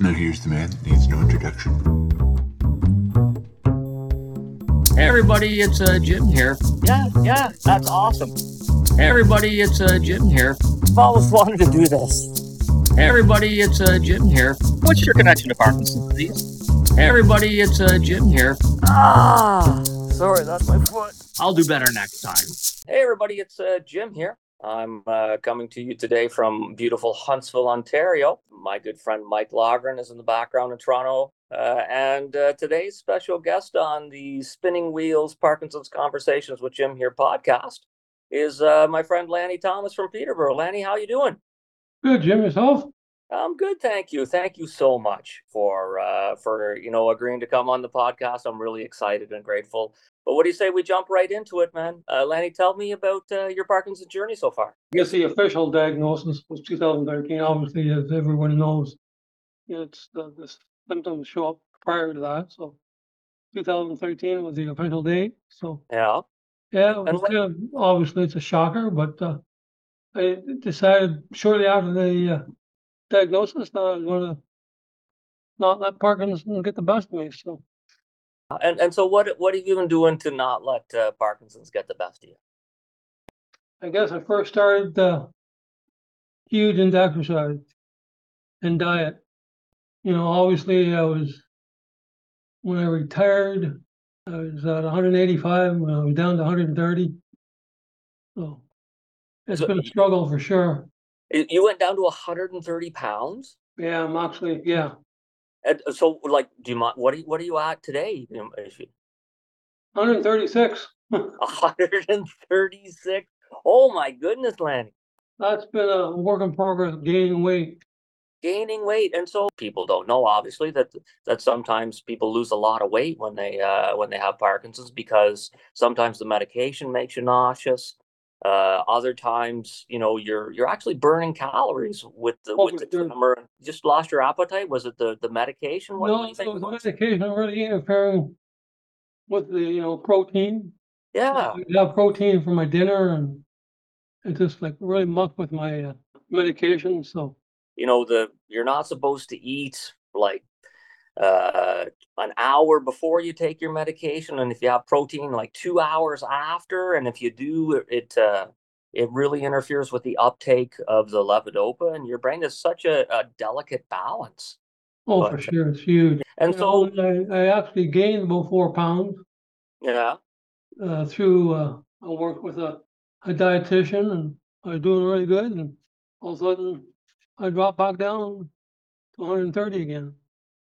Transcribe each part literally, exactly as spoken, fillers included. Now here's the man that needs no introduction. Hey everybody, it's uh, Jim here. Yeah, yeah, that's awesome. Hey everybody, it's uh, Jim here. I've always wanted to do this. Hey everybody, it's uh, Jim here. What's your connection to Parkinson's disease? Hey everybody, it's uh, Jim here. Ah, sorry, that's my foot. I'll do better next time. Hey everybody, it's uh, Jim here. I'm uh, coming to you today from beautiful Huntsville, Ontario. My good friend Mike Loghrin is in the background in Toronto. Uh, and uh, today's special guest on the Spinning Wheels Parkinson's Conversations with Jim here podcast is uh, my friend Lanny Thomas from Peterborough. Lanny, how you doing? Good, Jim. Yourself? I'm good, thank you. Thank you so much for, uh, for you know, agreeing to come on the podcast. I'm really excited and grateful. But what do you say we jump right into it, man? Uh, Lanny, tell me about uh, your Parkinson's journey so far. I guess the official diagnosis was two thousand thirteen, obviously, as everyone knows. It's the, the symptoms show up prior to that, so two thousand thirteen was the official date. So yeah, yeah, it was, and, uh, obviously it's a shocker, but uh, I decided shortly after the uh, diagnosis that I was going to not let Parkinson's get the best of me. So. And and so what what have you been doing to not let uh, Parkinson's get the best of you? I guess I first started uh, huge into exercise and diet. You know, obviously I was, when I retired, I was at one hundred eighty-five, when I was down to one hundred thirty. So it's so been a struggle for sure. You went down to one hundred thirty pounds? Yeah, I'm actually, yeah. And so, like, do you mind? What are you, what are you at today? one hundred thirty-six. one hundred thirty-six. Oh my goodness, Lanny. That's been a work in progress, gaining weight. Gaining weight, and so people don't know, obviously, that that sometimes people lose a lot of weight when they uh, when they have Parkinson's, because sometimes the medication makes you nauseous. Uh, other times, you know, you're you're actually burning calories with the oh, with the tremor. You just lost your appetite. Was it the, the medication? What no, it was the medication really interfering with the you know protein. Yeah, I have protein for my dinner, and it just like really mucked with my uh, medication. So you know, the you're not supposed to eat like uh an hour before you take your medication, and if you have protein, like two hours after, and if you do, it uh it really interferes with the uptake of the levodopa, and your brain is such a, a delicate balance. Oh, but, for sure, it's huge. And you so know, I, I actually gained about four pounds. Yeah, uh, through uh, I worked with a, a dietitian, and I was doing really good, and all of a sudden I dropped back down to one hundred thirty again.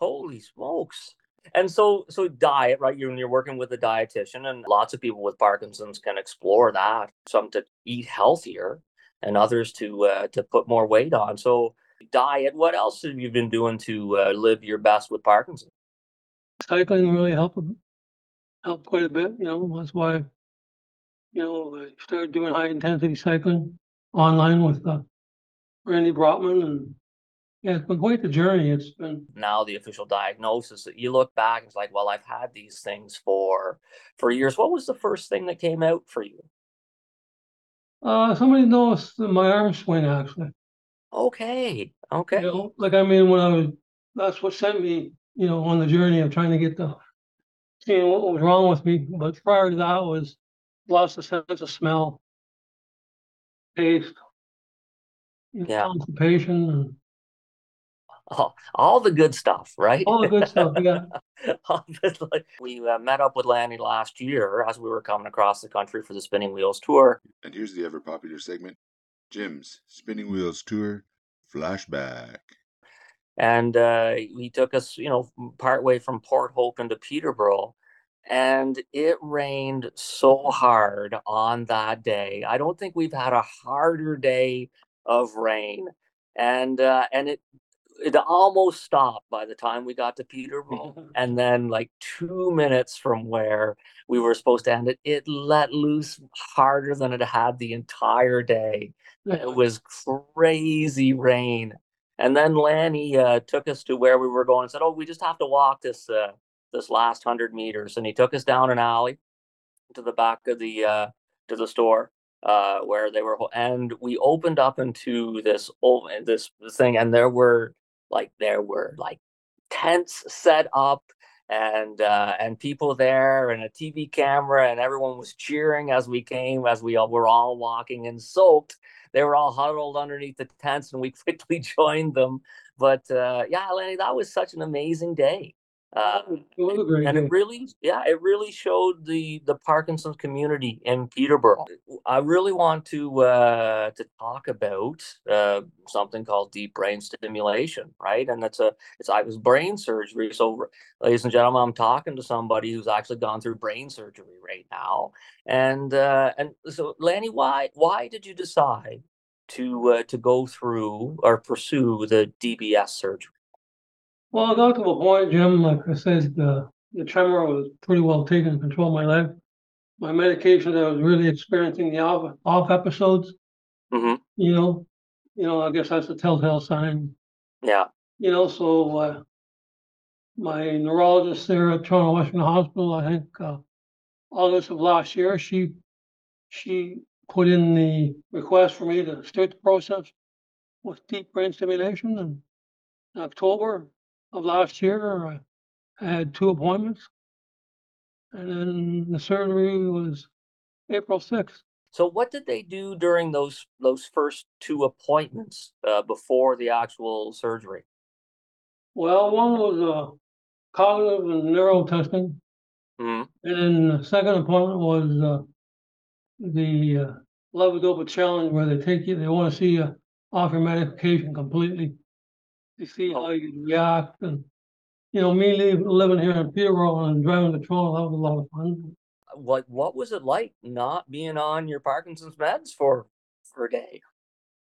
Holy smokes. And so so diet, right? You're, you're working with a dietitian, and lots of people with Parkinson's can explore that. Some to eat healthier and others to uh, to put more weight on. So diet, what else have you been doing to uh, live your best with Parkinson's? Cycling really helped, helped quite a bit. You know, that's why, you know, I started doing high-intensity cycling online with uh, Randy Brotman, and yeah, it's been quite the journey. It's been now the official diagnosis that you look back and it's like, well, I've had these things for for years. What was the first thing that came out for you? Uh, somebody noticed that my arm swing, actually. Okay, okay. You know, like I mean, when I was, that's what sent me, you know, on the journey of trying to get the seeing what was wrong with me. But prior to that, was lost the sense of smell, taste, yeah, constipation. And, All, all the good stuff, right? All the good stuff, yeah. We uh, met up with Lanny last year as we were coming across the country for the Spinning Wheels Tour. And here's the ever-popular segment, Jim's Spinning Wheels Tour Flashback. And uh, he took us, you know, partway from Port Hope into Peterborough. And it rained so hard on that day. I don't think we've had a harder day of rain. And uh, and it... It almost stopped by the time we got to Peterborough, and then like two minutes from where we were supposed to end it, it let loose harder than it had the entire day. It was crazy rain. And then Lanny uh, took us to where we were going and said, oh, we just have to walk this uh, this last hundred meters. And he took us down an alley to the back of the, uh, to the store. Uh, where they were, and we opened up into this old, this thing, and there were Like there were like tents set up and uh, and people there and a T V camera, and everyone was cheering as we came, as we all, were all walking and soaked. They were all huddled underneath the tents, and we quickly joined them. But uh, yeah, Lanny, that was such an amazing day. Uh, it and it really, yeah, it really showed the, the Parkinson's community in Peterborough. I really want to uh, to talk about uh, something called deep brain stimulation, right? And that's a it's I was brain surgery. So, ladies and gentlemen, I'm talking to somebody who's actually gone through brain surgery right now. And uh, and so, Lanny, why why did you decide to uh, to go through or pursue the D B S surgery? Well, I got to a point, Jim, like I said, the, the tremor was pretty well taken control of my life. My medication, I was really experiencing the off, off episodes. Mm-hmm. You know, you know, I guess that's a telltale sign. Yeah. You know, so uh, my neurologist there at Toronto Western Hospital, I think uh, August of last year, she she put in the request for me to start the process with deep brain stimulation. And in October of last year, I had two appointments, and then the surgery was April sixth. So what did they do during those those first two appointments uh, before the actual surgery? Well, one was uh, cognitive and neuro testing, mm-hmm. and then the second appointment was uh, the uh, levodopa challenge, where they take you, they want to see you off your medication completely. You see how you react, and you know, me leave, living here in Peterborough and driving to Toronto, that was a lot of fun. What What was it like not being on your Parkinson's meds for for a day?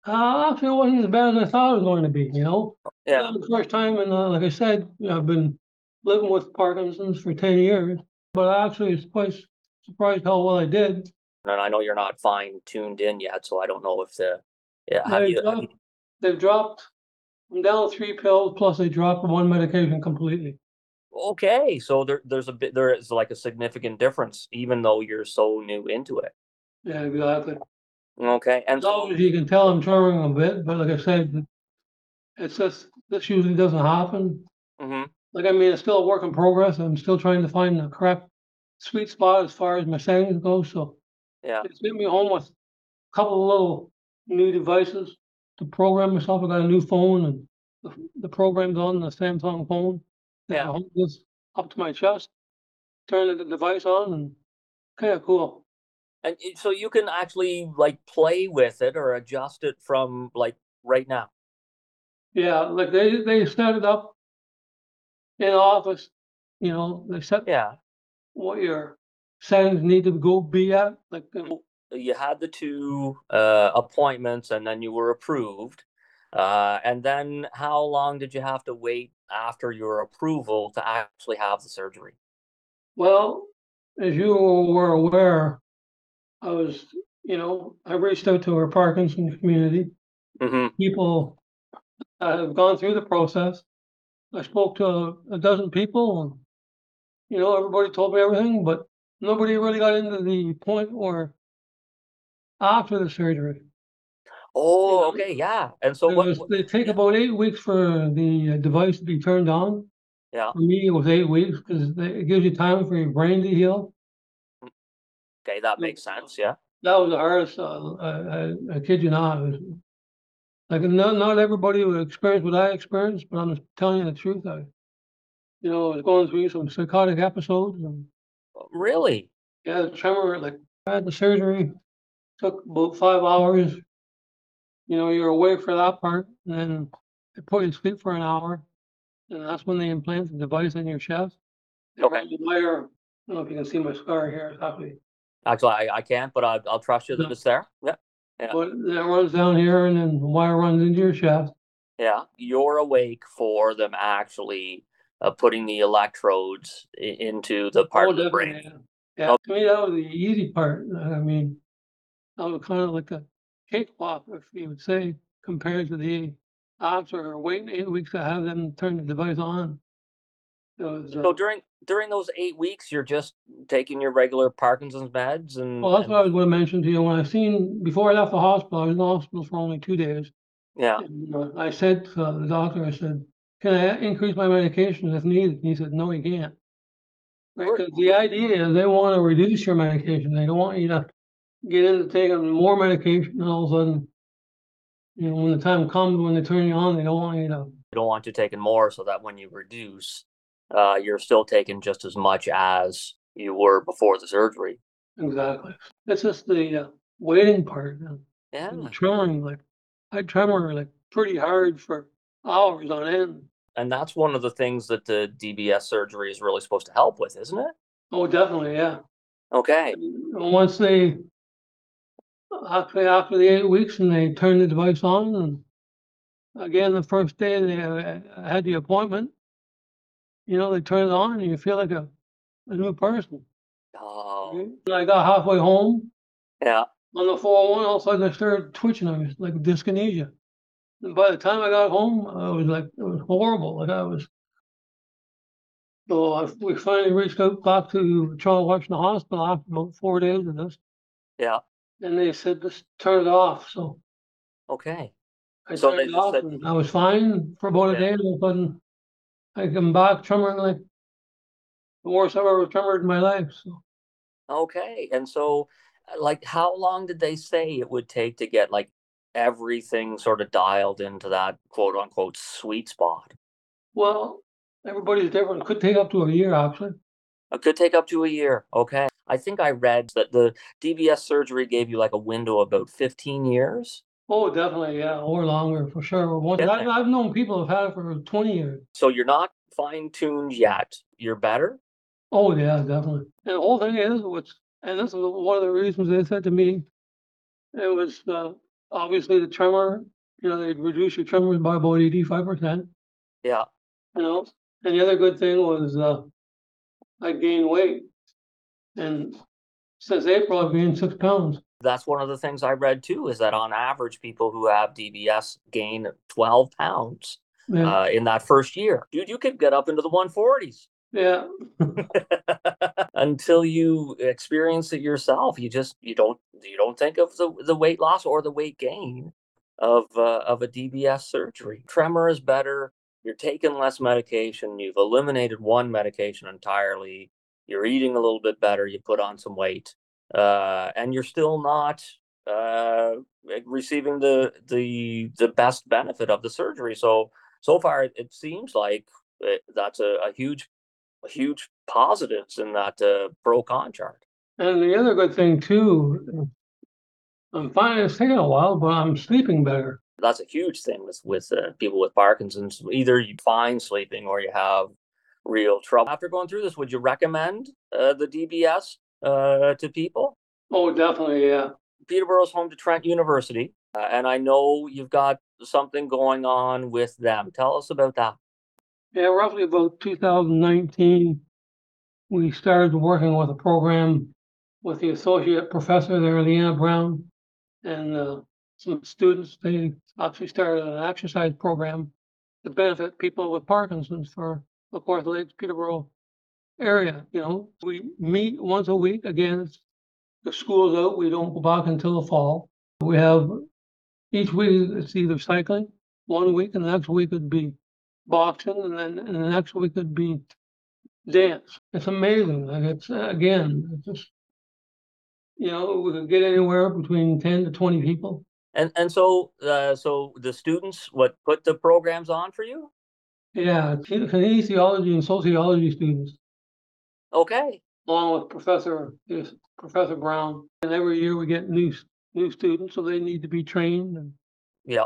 Uh, actually, it wasn't as bad as I thought it was going to be. You know, yeah. That was the first time, and uh, like I said, I've been living with Parkinson's for ten years, but I actually was quite surprised how well I did. And I know you're not fine tuned in yet, so I don't know if the yeah have they you, dropped, have you... they've dropped. I'm down three pills, plus they dropped one medication completely. Okay, so there, there's a bit, there is like a significant difference, even though you're so new into it. Yeah, exactly. Okay, and as long as you can tell, I'm trembling a bit, but like I said, it's just this usually doesn't happen. Mm-hmm. Like I mean, it's still a work in progress. I'm still trying to find the correct sweet spot as far as my settings go. So yeah, it's been me home with a couple of little new devices to program myself. I got a new phone, and the, the program's on the Samsung phone. Yeah. I hold this up to my chest, turn the device on, and kind of cool. And so you can actually like play with it or adjust it from like right now. Yeah, like they they set it up in the office. You know, they set yeah what your settings need to go be at, like. Um, You had the two uh, appointments, and then you were approved. Uh, and then how long did you have to wait after your approval to actually have the surgery? Well, as you were aware, I was, you know, I reached out to our Parkinson's community. Mm-hmm. People have gone through the process. I spoke to a dozen people, and, you know, everybody told me everything, but nobody really got into the point where after the surgery. Oh, you know, okay, yeah. And so what, was, they take yeah. about eight weeks for the device to be turned on. Yeah. For me, it was eight weeks because it gives you time for your brain to heal. Okay, that makes sense, yeah. That was the hardest. Uh, I, I, I kid you not. It was, like, not, not everybody would experience what I experienced, but I'm just telling you the truth. I, you know, I was going through some psychotic episodes. And, really? Yeah, the tremor, like, I had the surgery. Took about five hours. You know, you're awake for that part, and then they put you to sleep for an hour, and that's when they implant the device in your chest. Okay. The wire. I don't know if you can see my scar here. It's actually, actually, I, I can't, but I'll, I'll trust you that yeah. it's there. Yeah. yeah. But that runs down here, and then the wire runs into your chest. Yeah. You're awake for them actually uh, putting the electrodes I- into the part oh, of the brain. Yeah. yeah. Okay. To me, that was the easy part. I mean, that was kind of like a cakewalk, if you would say, compared to the after waiting eight weeks to have them turn the device on. Was, uh, so during during those eight weeks, you're just taking your regular Parkinson's meds? And Well, that's and... what I was going to mention to you. When I seen, before I left the hospital, I was in the hospital for only two days. Yeah. And, uh, I said to the doctor, I said, can I increase my medications if needed? And he said, no, you can't. Because the idea is they want to reduce your medication. They don't want you to get into taking more medication, and all of a sudden, you know, when the time comes, when they turn you on, they don't want you to. They don't want you taking more, so that when you reduce, uh, you're still taking just as much as you were before the surgery. Exactly. It's just the uh, waiting part. And, yeah. And trying, like, I tremor, like, pretty hard for hours on end. And that's one of the things that the D B S surgery is really supposed to help with, isn't it? Oh, definitely, yeah. Okay. And once they, after, after the eight weeks, and they turn the device on, and again, the first day they had the appointment, you know, they turn it on, and you feel like a, a new person. Oh. And I got halfway home. Yeah. On the four oh one, all of a sudden I started twitching. I was like dyskinesia. And by the time I got home, I was like, it was horrible. Like I was. So I, we finally reached out back to Charlie Washington Hospital after about four days of this. Yeah. And they said, just turn it off. So. Okay. I so turned it off. Said... And I was fine for about yeah. a day, and then I come back tremoring like the worst I've ever tremored in my life. So. Okay, and so, like, how long did they say it would take to get like everything sort of dialed into that quote-unquote sweet spot? Well, everybody's different. It could take up to a year, actually. It could take up to a year. Okay. I think I read that the D B S surgery gave you like a window of about fifteen years. Oh, definitely, yeah, or longer, for sure. Once, yeah. I, I've known people who've had it for twenty years. So you're not fine-tuned yet. You're better? Oh, yeah, definitely. And the whole thing is, what's, and this is one of the reasons they said to me, it was... Uh, Obviously, the tremor, you know, they'd reduce your tremors by about eighty-five percent. Yeah. You know, and the other good thing was uh, I gained weight. And since April, I've gained six pounds. That's one of the things I read, too, is that on average, people who have D B S gain twelve pounds yeah. uh, in that first year. Dude, you could get up into the one forties. Yeah. Until you experience it yourself, you just you don't you don't think of the, the weight loss or the weight gain of uh, of a D B S surgery. Tremor is better. You're taking less medication. You've eliminated one medication entirely. You're eating a little bit better. You put on some weight, uh, and you're still not uh, receiving the the the best benefit of the surgery. So so far, it seems like it, that's a, a huge. huge positives in that uh, pro-con chart. And the other good thing too, I'm fine, it's taking a while, but I'm sleeping better. That's a huge thing with, with uh, people with Parkinson's. Either you find sleeping or you have real trouble. After going through this, would you recommend uh, the D B S uh, to people? Oh, definitely, yeah. Peterborough's home to Trent University, uh, and I know you've got something going on with them. Tell us about that. Yeah, roughly about two thousand nineteen, we started working with a program with the associate professor there, Leanna Brown, and uh, some students. They actually started an exercise program to benefit people with Parkinson's for the Kawartha Lakes, Peterborough area. You know, we meet once a week. Again, the school's out. We don't go back until the fall. We have each week, it's either cycling one week, and the next week would be boxing, and then and the next week would be dance. It's amazing. Like it's again, it's just, you know, we could get anywhere between ten to twenty people. And and so uh, so the students what put the programs on for you? Yeah, kinesiology and sociology students. Okay. Along with Professor Professor Brown, and every year we get new new students, so they need to be trained. And, yeah.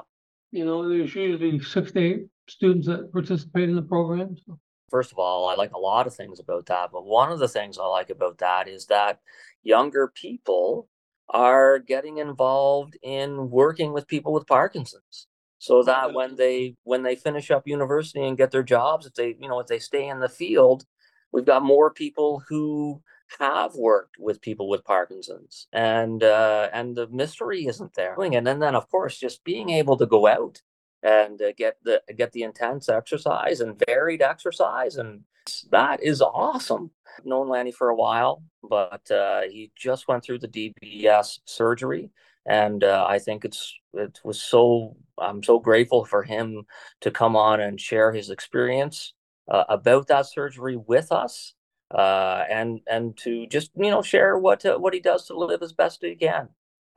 You know, there's usually six to eight students that participate in the program. So. First of all, I like a lot of things about that, but one of the things I like about that is that younger people are getting involved in working with people with Parkinson's, so that when they when they finish up university and get their jobs, if they you know if they stay in the field, we've got more people who have worked with people with Parkinson's, and uh, and the mystery isn't there. And then, then of course, just being able to go out and uh, get the get the intense exercise and varied exercise, and that is awesome. I've known Lanny for a while, but uh, he just went through the D B S surgery, And uh, I think it's it was so I'm so grateful for him to come on and share his experience uh, about that surgery with us, uh, and and to just you know share what uh, what he does to live as best he can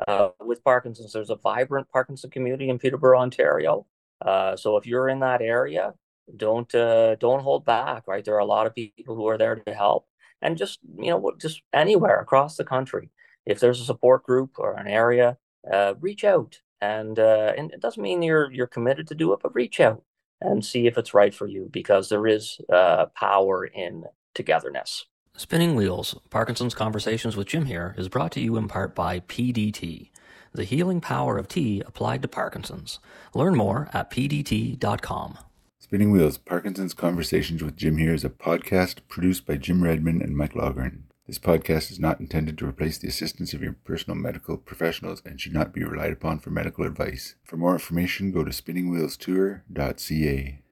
uh, with Parkinson's. There's a vibrant Parkinson community in Peterborough, Ontario. Uh, so if you're in that area, don't uh, don't hold back. Right, there are a lot of people who are there to help, and just you know just anywhere across the country. If there's a support group or an area, uh, reach out. And uh, and it doesn't mean you're you're committed to do it, but reach out and see if it's right for you, because there is uh, power in togetherness. Spinning Wheels, Parkinson's Conversations with Jim here, is brought to you in part by P D T, the healing power of tea applied to Parkinson's. Learn more at P D T dot com. Spinning Wheels, Parkinson's Conversations with Jim here is a podcast produced by Jim Redmond and Mike Loghrin. This podcast is not intended to replace the assistance of your personal medical professionals and should not be relied upon for medical advice. For more information, go to spinning wheels tour dot c a.